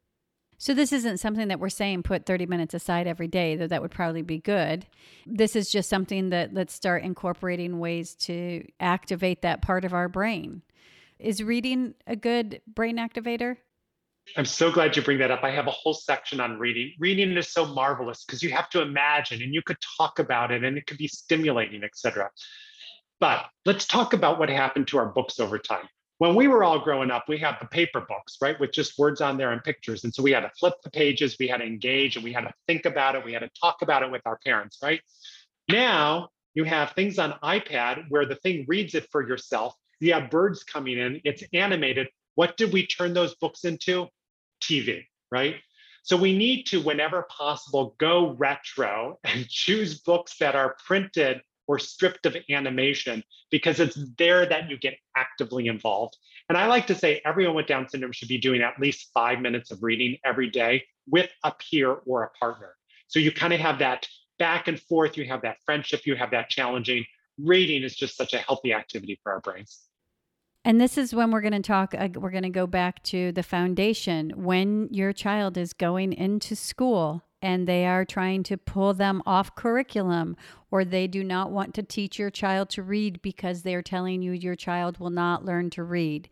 So this isn't something that we're saying put 30 minutes aside every day, though that would probably be good. This is just something that let's start incorporating ways to activate that part of our brain. Is reading a good brain activator? I'm so glad you bring that up. I have a whole section on reading. Reading is so marvelous because you have to imagine and you could talk about it and it could be stimulating, et cetera. But let's talk about what happened to our books over time. When we were all growing up, we had the paper books, right, with just words on there and pictures. And so we had to flip the pages, we had to engage, and we had to think about it. We had to talk about it with our parents, right? Now you have things on iPad where the thing reads it for yourself. You have birds coming in, it's animated. What did we turn those books into? TV, right? So we need to, whenever possible, go retro and choose books that are printed or stripped of animation, because it's there that you get actively involved. And I like to say everyone with Down syndrome should be doing at least 5 minutes of reading every day with a peer or a partner. So you kind of have that back and forth, you have that friendship, you have that challenging. Reading is just such a healthy activity for our brains. And this is when we're going to talk, we're going to go back to the foundation. When your child is going into school, and they are trying to pull them off curriculum, or they do not want to teach your child to read because they're telling you your child will not learn to read.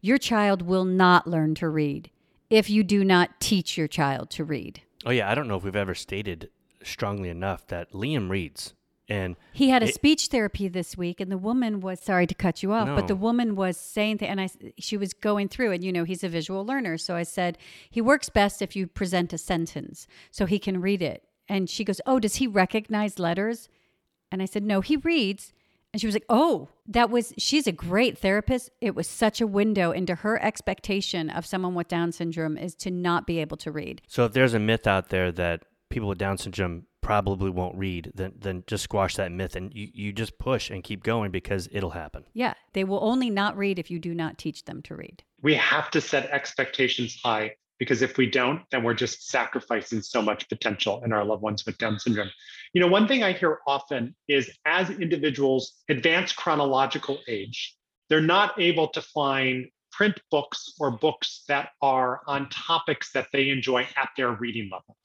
Your child will not learn to read if you do not teach your child to read. Oh, yeah. I don't know if we've ever stated strongly enough that Liam reads. And he had a speech therapy this week, and the woman was, sorry to cut you off, but the woman was saying, she was going through, and you know, he's a visual learner. So I said, he works best if you present a sentence so he can read it. And she goes, oh, does he recognize letters? And I said, no, he reads. And she was like, oh, she's a great therapist. It was such a window into her expectation of someone with Down syndrome is to not be able to read. So if there's a myth out there that people with Down syndrome probably won't read, then just squash that myth, and you just push and keep going, because it'll happen. Yeah. They will only not read if you do not teach them to read. We have to set expectations high, because if we don't, then we're just sacrificing so much potential in our loved ones with Down syndrome. You know, one thing I hear often is as individuals advance chronological age, they're not able to find print books or books that are on topics that they enjoy at their reading level.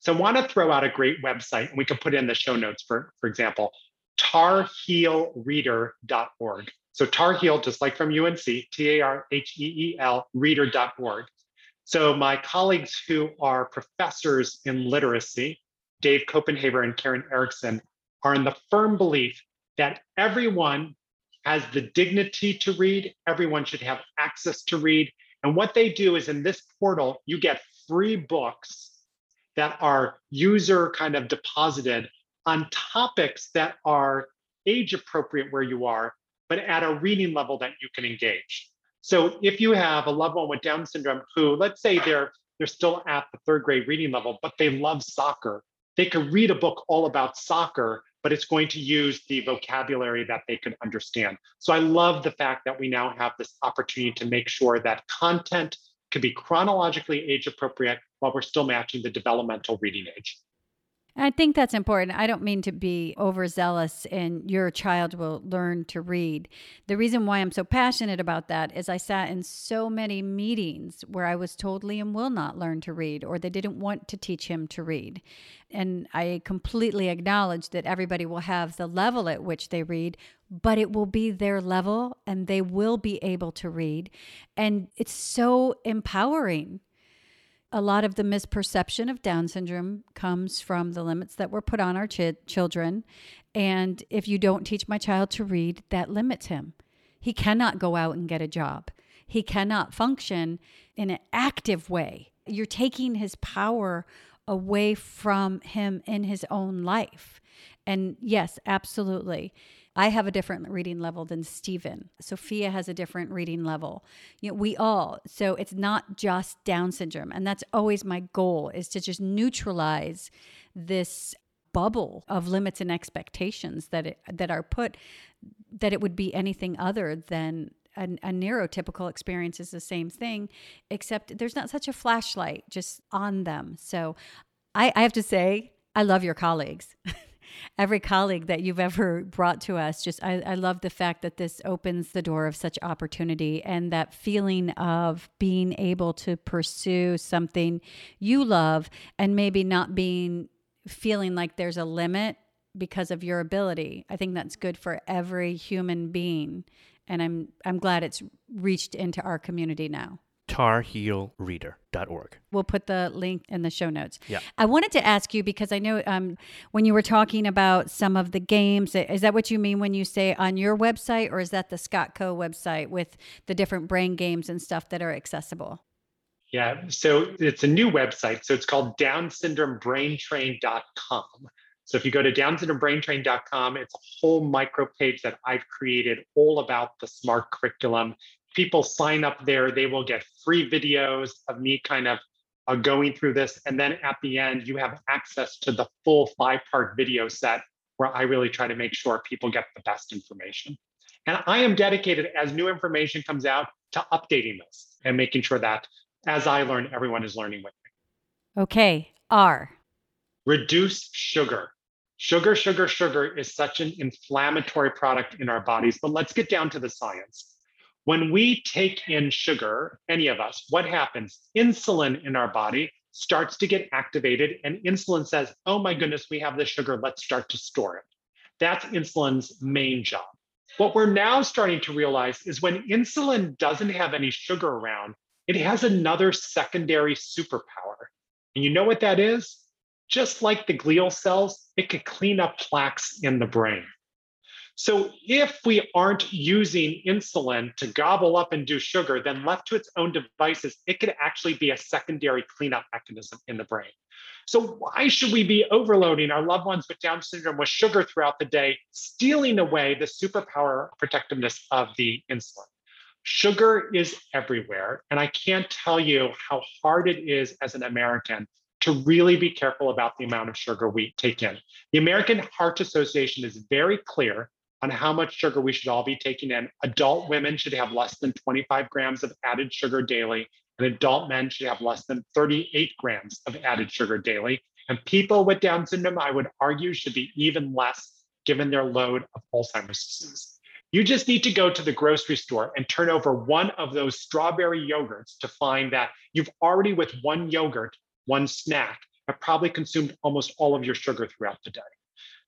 So I want to throw out a great website, and we can put it in the show notes, for example, TarHeelReader.org. So TarHeel, just like from UNC, TarHeel, reader.org. So my colleagues who are professors in literacy, Dave Copenhaver and Karen Erickson, are in the firm belief that everyone has the dignity to read, everyone should have access to read. And what they do is in this portal, you get free books that are user kind of deposited on topics that are age appropriate where you are, but at a reading level that you can engage. So if you have a loved one with Down syndrome who, let's say they're still at the third grade reading level, but they love soccer, they could read a book all about soccer, but it's going to use the vocabulary that they can understand. So I love the fact that we now have this opportunity to make sure that content could be chronologically age appropriate while we're still matching the developmental reading age. I think that's important. I don't mean to be overzealous and your child will learn to read. The reason why I'm so passionate about that is I sat in so many meetings where I was told Liam will not learn to read, or they didn't want to teach him to read. And I completely acknowledge that everybody will have the level at which they read, but it will be their level and they will be able to read. And it's so empowering. A lot of the misperception of Down syndrome comes from the limits that were put on our children. And if you don't teach my child to read, that limits him. He cannot go out and get a job. He cannot function in an active way. You're taking his power away from him in his own life. And yes, absolutely. I have a different reading level than Stephen. Sophia has a different reading level. You know, we all. So it's not just Down syndrome. And that's always my goal, is to just neutralize this bubble of limits and expectations that it would be anything other than a neurotypical experience is the same thing, except there's not such a flashlight just on them. So I have to say, I love your colleagues. Every colleague that you've ever brought to us, I love the fact that this opens the door of such opportunity, and that feeling of being able to pursue something you love and maybe not feeling like there's a limit because of your ability. I think that's good for every human being. And I'm glad it's reached into our community now. TarHeelReader.org. We'll put the link in the show notes. Yeah. I wanted to ask you, because I know when you were talking about some of the games, is that what you mean when you say on your website, or is that the Skotko website with the different brain games and stuff that are accessible? Yeah, so it's a new website. So it's called Down Syndrome Brain Train.com. So if you go to downsyndromebraintrain.com, it's a whole micro page that I've created all about the SMART curriculum. People sign up there, they will get free videos of me kind of going through this. And then at the end, you have access to the full 5-part video set where I really try to make sure people get the best information. And I am dedicated, as new information comes out, to updating this and making sure that as I learn, everyone is learning with me. Okay, R. Reduce sugar. Sugar is such an inflammatory product in our bodies, but let's get down to the science. When we take in sugar, any of us, what happens? Insulin in our body starts to get activated, and insulin says, oh my goodness, we have this sugar, let's start to store it. That's insulin's main job. What we're now starting to realize is when insulin doesn't have any sugar around, it has another secondary superpower. And you know what that is? Just like the glial cells, it could clean up plaques in the brain. So if we aren't using insulin to gobble up and do sugar, then left to its own devices, it could actually be a secondary cleanup mechanism in the brain. So why should we be overloading our loved ones with Down syndrome with sugar throughout the day, stealing away the superpower protectiveness of the insulin? Sugar is everywhere, and I can't tell you how hard it is as an American to really be careful about the amount of sugar we take in. The American Heart Association is very clear on how much sugar we should all be taking in. Adult women should have less than 25 grams of added sugar daily, and adult men should have less than 38 grams of added sugar daily. And people with Down syndrome, I would argue, should be even less given their load of Alzheimer's disease. You just need to go to the grocery store and turn over one of those strawberry yogurts to find that you've already, with one yogurt, one snack, have probably consumed almost all of your sugar throughout the day.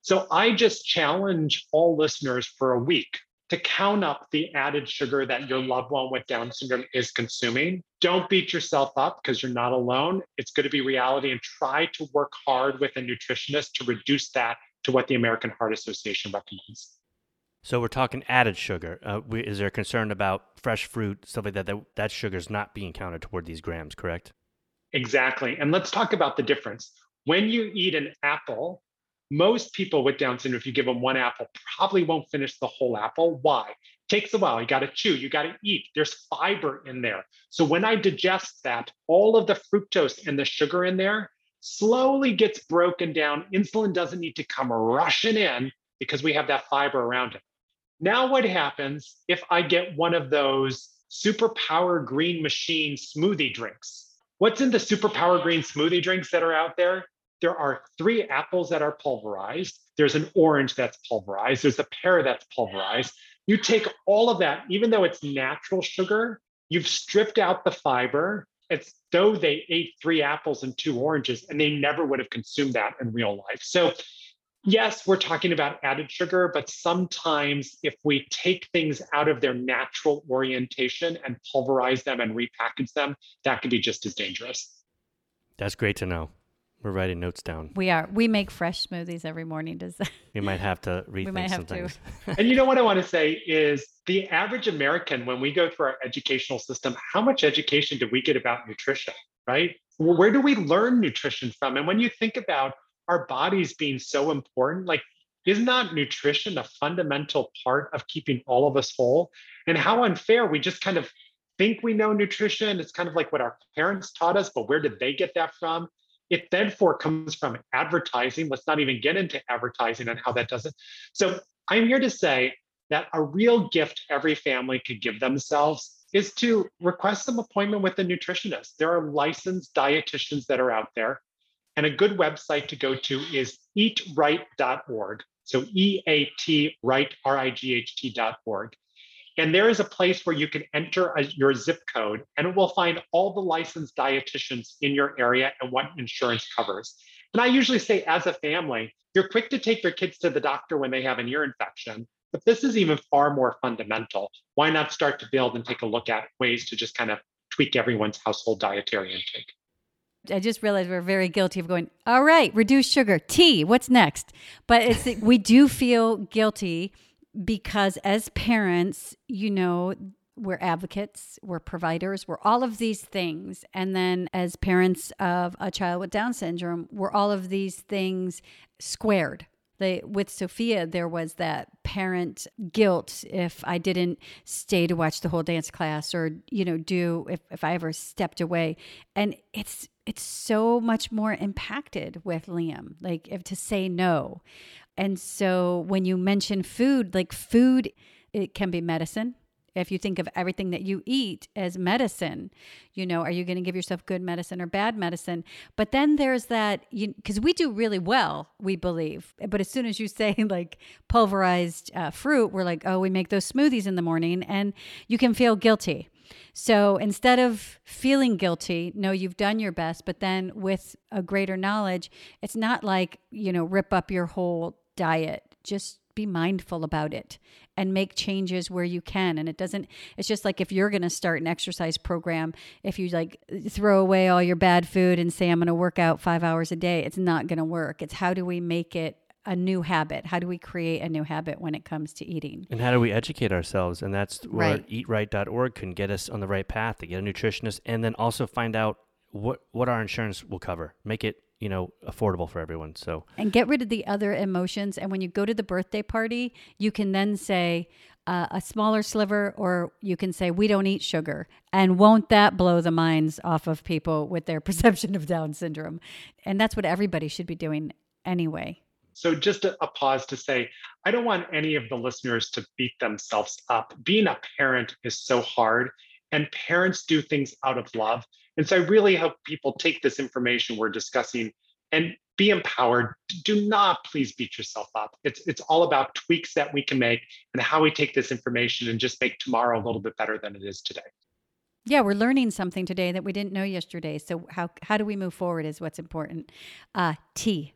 So I just challenge all listeners for a week to count up the added sugar that your loved one with Down syndrome is consuming. Don't beat yourself up because you're not alone. It's going to be reality, and try to work hard with a nutritionist to reduce that to what the American Heart Association recommends. So we're talking added sugar. Is there a concern about fresh fruit, stuff like that, that sugar is not being counted toward these grams, correct? Exactly. And let's talk about the difference. When you eat an apple, most people with Down syndrome, if you give them one apple, probably won't finish the whole apple. Why? It takes a while. You got to chew. You got to eat. There's fiber in there. So when I digest that, all of the fructose and the sugar in there slowly gets broken down. Insulin doesn't need to come rushing in because we have that fiber around it. Now what happens if I get one of those superpower green machine smoothie drinks? What's in the superpower green smoothie drinks that are out there? There are 3 apples that are pulverized. There's an orange that's pulverized. There's a pear that's pulverized. You take all of that, even though it's natural sugar, you've stripped out the fiber. It's though they ate 3 apples and 2 oranges, and they never would have consumed that in real life. So yes, we're talking about added sugar, but sometimes if we take things out of their natural orientation and pulverize them and repackage them, that could be just as dangerous. That's great to know. We're writing notes down. We are. We make fresh smoothies every morning. We might have to rethink some things. And you know what I want to say is the average American, when we go through our educational system, how much education do we get about nutrition, right? Where do we learn nutrition from? And when you think about our bodies being so important, like, is not nutrition a fundamental part of keeping all of us whole? And how unfair, we just kind of think we know nutrition. It's kind of like what our parents taught us, but where did they get that from? It therefore comes from advertising. Let's not even get into advertising and how that does it. So I'm here to say that a real gift every family could give themselves is to request some appointment with a nutritionist. There are licensed dietitians that are out there. And a good website to go to is EatRight.org. So EatRight.org. And there is a place where you can enter your zip code, and it will find all the licensed dietitians in your area and what insurance covers. And I usually say, as a family, you're quick to take your kids to the doctor when they have an ear infection, but this is even far more fundamental. Why not start to build and take a look at ways to just kind of tweak everyone's household dietary intake? I just realized we're very guilty of going, all right, reduce sugar, tea, what's next? But it's we do feel guilty because as parents, you know, we're advocates, we're providers, we're all of these things. And then as parents of a child with Down syndrome, we're all of these things squared. With Sophia, there was that parent guilt if I didn't stay to watch the whole dance class or, you know, if I ever stepped away. And it's so much more impacted with Liam, like if to say no. And so when you mention food, like food, it can be medicine. If you think of everything that you eat as medicine, you know, are you going to give yourself good medicine or bad medicine? But then there's that, because we do really well, we believe. But as soon as you say like pulverized fruit, we're like, oh, we make those smoothies in the morning, and you can feel guilty. So instead of feeling guilty, no, you've done your best, but then with a greater knowledge, it's not like, you know, rip up your whole diet, just be mindful about it and make changes where you can. And it doesn't, it's just like if you're going to start an exercise program, if you like throw away all your bad food and say, I'm going to work out 5 hours a day, it's not going to work. It's how do we make it a new habit? How do we create a new habit when it comes to eating? And how do we educate ourselves? And that's where EatRight.org can get us on the right path to get a nutritionist and then also find out what our insurance will cover. Make it, you know, affordable for everyone. So, and get rid of the other emotions. And when you go to the birthday party, you can then say a smaller sliver, or you can say, we don't eat sugar. And won't that blow the minds off of people with their perception of Down syndrome? And that's what everybody should be doing anyway. So just a pause to say, I don't want any of the listeners to beat themselves up. Being a parent is so hard, and parents do things out of love. And so I really hope people take this information we're discussing and be empowered. Do not please beat yourself up. It's all about tweaks that we can make and how we take this information and just make tomorrow a little bit better than it is today. Yeah, we're learning something today that we didn't know yesterday. So how do we move forward is what's important. T.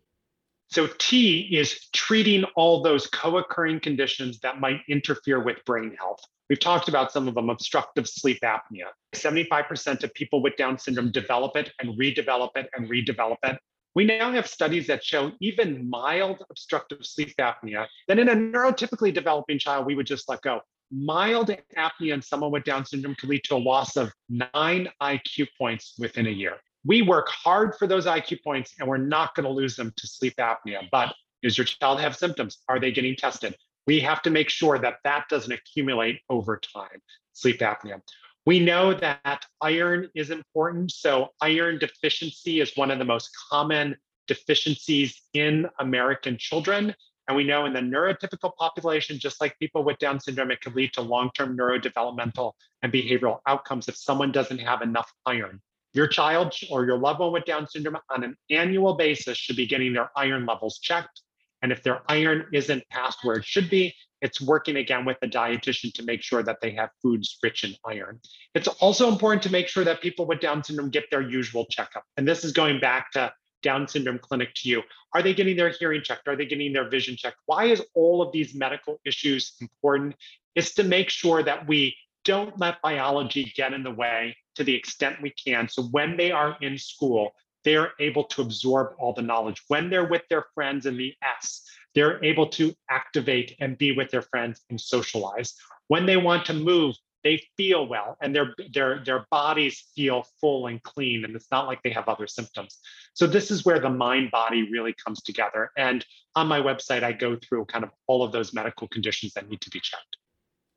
So T is treating all those co-occurring conditions that might interfere with brain health. We've talked about some of them, obstructive sleep apnea. 75% of people with Down syndrome develop it and redevelop it and redevelop it. We now have studies that show even mild obstructive sleep apnea, then in a neurotypically developing child, we would just let go. Mild apnea in someone with Down syndrome can lead to a loss of 9 IQ points within a year. We work hard for those IQ points, and we're not going to lose them to sleep apnea. But does your child have symptoms? Are they getting tested? We have to make sure that that doesn't accumulate over time, sleep apnea. We know that iron is important. So iron deficiency is one of the most common deficiencies in American children. And we know in the neurotypical population, just like people with Down syndrome, it can lead to long-term neurodevelopmental and behavioral outcomes if someone doesn't have enough iron. Your child or your loved one with Down syndrome on an annual basis should be getting their iron levels checked. And if their iron isn't past where it should be, it's working again with the dietitian to make sure that they have foods rich in iron. It's also important to make sure that people with Down syndrome get their usual checkup. And this is going back to Down Syndrome Clinic to You. Are they getting their hearing checked? Are they getting their vision checked? Why is all of these medical issues important? It's to make sure that we don't let biology get in the way to the extent we can. So when they are in school, they're able to absorb all the knowledge. When they're with their friends in the S, they're able to activate and be with their friends and socialize. When they want to move, they feel well, and their bodies feel full and clean, and it's not like they have other symptoms. So this is where the mind-body really comes together. And on my website, I go through kind of all of those medical conditions that need to be checked.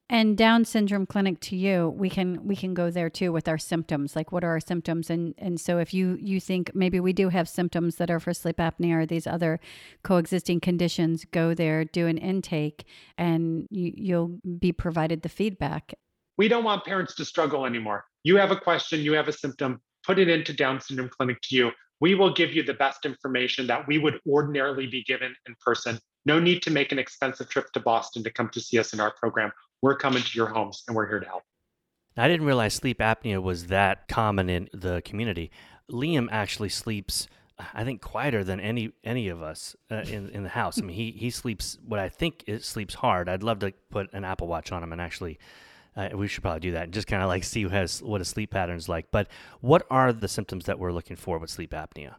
And Down Syndrome Clinic to You, we can go there too with our symptoms, like what are our symptoms? And so if you think maybe we do have symptoms that are for sleep apnea or these other coexisting conditions, go there, do an intake, and you'll be provided the feedback. We don't want parents to struggle anymore. You have a question, you have a symptom, put it into Down Syndrome Clinic to You. We will give you the best information that we would ordinarily be given in person. No need to make an expensive trip to Boston to come to see us in our program. We're coming to your homes, and we're here to help. I didn't realize sleep apnea was that common in the community. Liam actually sleeps, I think, quieter than any of us in the house. I mean, he sleeps what I think is sleeps hard. I'd love to put an Apple Watch on him, and actually, we should probably do that and just kind of like see what his sleep pattern's like. But what are the symptoms that we're looking for with sleep apnea?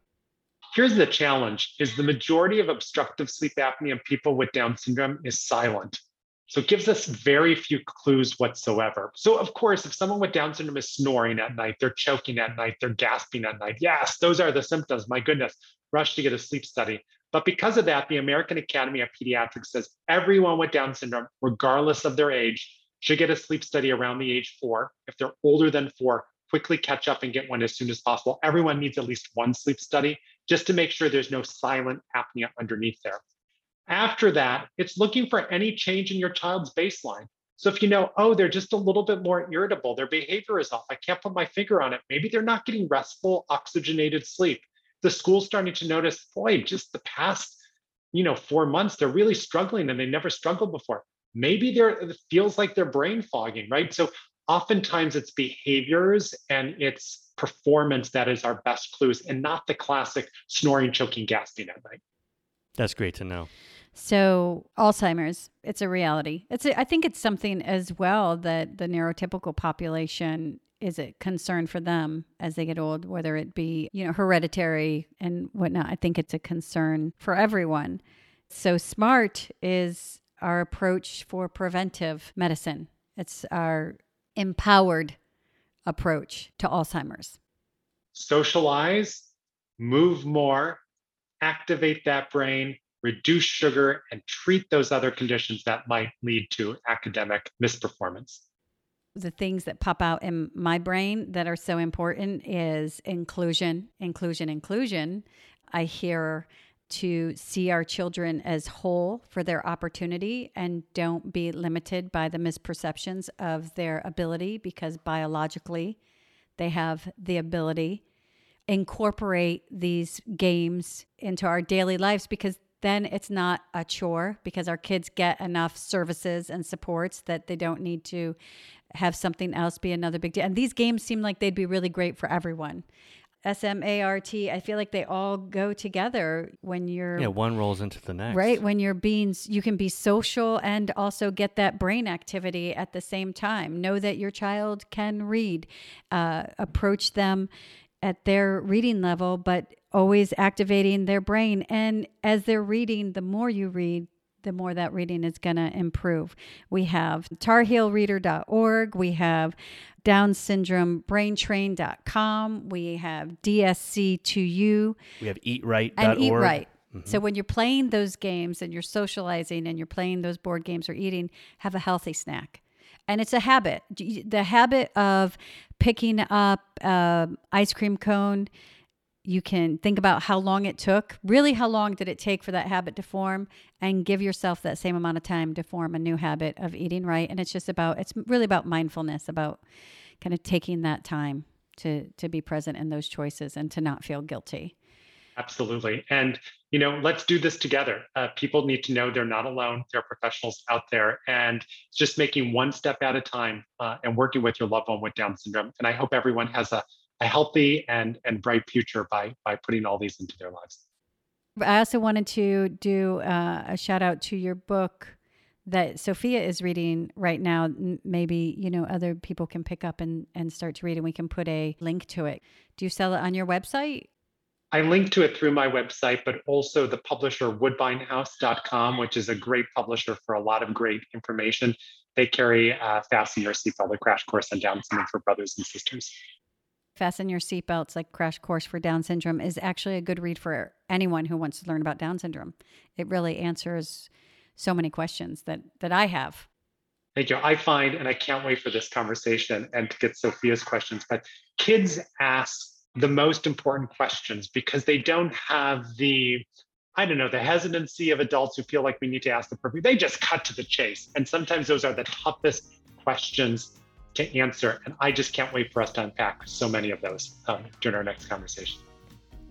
Here's the challenge: is the majority of obstructive sleep apnea in people with Down syndrome is silent. So it gives us very few clues whatsoever. So of course, if someone with Down syndrome is snoring at night, they're choking at night, they're gasping at night, yes, those are the symptoms. My goodness, rush to get a sleep study. But because of that, the American Academy of Pediatrics says everyone with Down syndrome, regardless of their age, should get a sleep study around the age 4. If they're older than 4, quickly catch up and get one as soon as possible. Everyone needs at least one sleep study just to make sure there's no silent apnea underneath there. After that, it's looking for any change in your child's baseline. So if you know, oh, they're just a little bit more irritable, their behavior is off, I can't put my finger on it. Maybe they're not getting restful, oxygenated sleep. The school's starting to notice, boy, just the past, 4 months, they're really struggling and they never struggled before. Maybe it feels like they're brain fogging, right? So oftentimes it's behaviors and it's performance that is our best clues, and not the classic snoring, choking, gasping at night. That's great to know. So Alzheimer's, it's a reality. I think it's something as well that the neurotypical population is a concern for them as they get old, whether it be, hereditary and whatnot. I think it's a concern for everyone. So SMART is our approach for preventive medicine. It's our empowered approach to Alzheimer's. Socialize, move more, activate that brain, reduce sugar, and treat those other conditions that might lead to academic misperformance. The things that pop out in my brain that are so important is inclusion. I hear to see our children as whole for their opportunity and don't be limited by the misperceptions of their ability, because biologically they have the ability. Incorporate these games into our daily lives, because then it's not a chore, because our kids get enough services and supports that they don't need to have something else be another big deal. And these games seem like they'd be really great for everyone. SMART, I feel like they all go together when you're... Yeah, one rolls into the next. Right, when you're being... You can be social and also get that brain activity at the same time. Know that your child can read. Approach them at their reading level, but always activating their brain. And as they're reading, the more you read, the more that reading is going to improve. We have TarHeelReader.org. We have Down Syndrome Brain Train.com. We have DSC to You. We have EatRight.org. And EatRight. Mm-hmm. So when you're playing those games and you're socializing and you're playing those board games or eating, have a healthy snack. And it's a habit. The habit of picking up an ice cream cone. You can think about how long it took. Really, how long did it take for that habit to form? And give yourself that same amount of time to form a new habit of eating right. And it's really about mindfulness, about kind of taking that time to be present in those choices and to not feel guilty. Absolutely. And, let's do this together. People need to know they're not alone. There are professionals out there, and just making one step at a time and working with your loved one with Down syndrome. And I hope everyone has a healthy and bright future by putting all these into their lives. I also wanted to do a shout out to your book that Sophia is reading right now. Maybe, other people can pick up and start to read, and we can put a link to it. Do you sell it on your website? I link to it through my website, but also the publisher woodbinehouse.com, which is a great publisher for a lot of great information. They carry Fasten Your Seatbelt, a crash course on Down syndrome for brothers and sisters. Fasten Your Seatbelts, like Crash Course for Down Syndrome, is actually a good read for anyone who wants to learn about Down syndrome. It really answers so many questions that I have. Thank you. I find, and I can't wait for this conversation and to get Sophia's questions, but kids ask the most important questions because they don't have the hesitancy of adults who feel like we need to ask the perfect. They just cut to the chase. And sometimes those are the toughest questions to answer. And I just can't wait for us to unpack so many of those during our next conversation.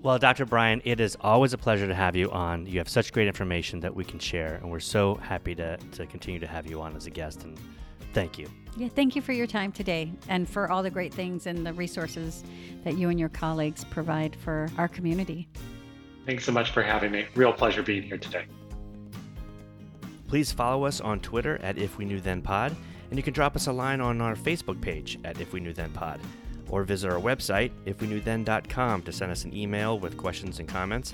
Well, Dr. Brian, it is always a pleasure to have you on. You have such great information that we can share, and we're so happy to continue to have you on as a guest. And thank you. Yeah, thank you for your time today and for all the great things and the resources that you and your colleagues provide for our community. Thanks so much for having me. Real pleasure being here today. Please follow us on Twitter at If We Knew Then Pod. And you can drop us a line on our Facebook page at If We Knew Then Pod, or visit our website, ifwenewthen.com, to send us an email with questions and comments.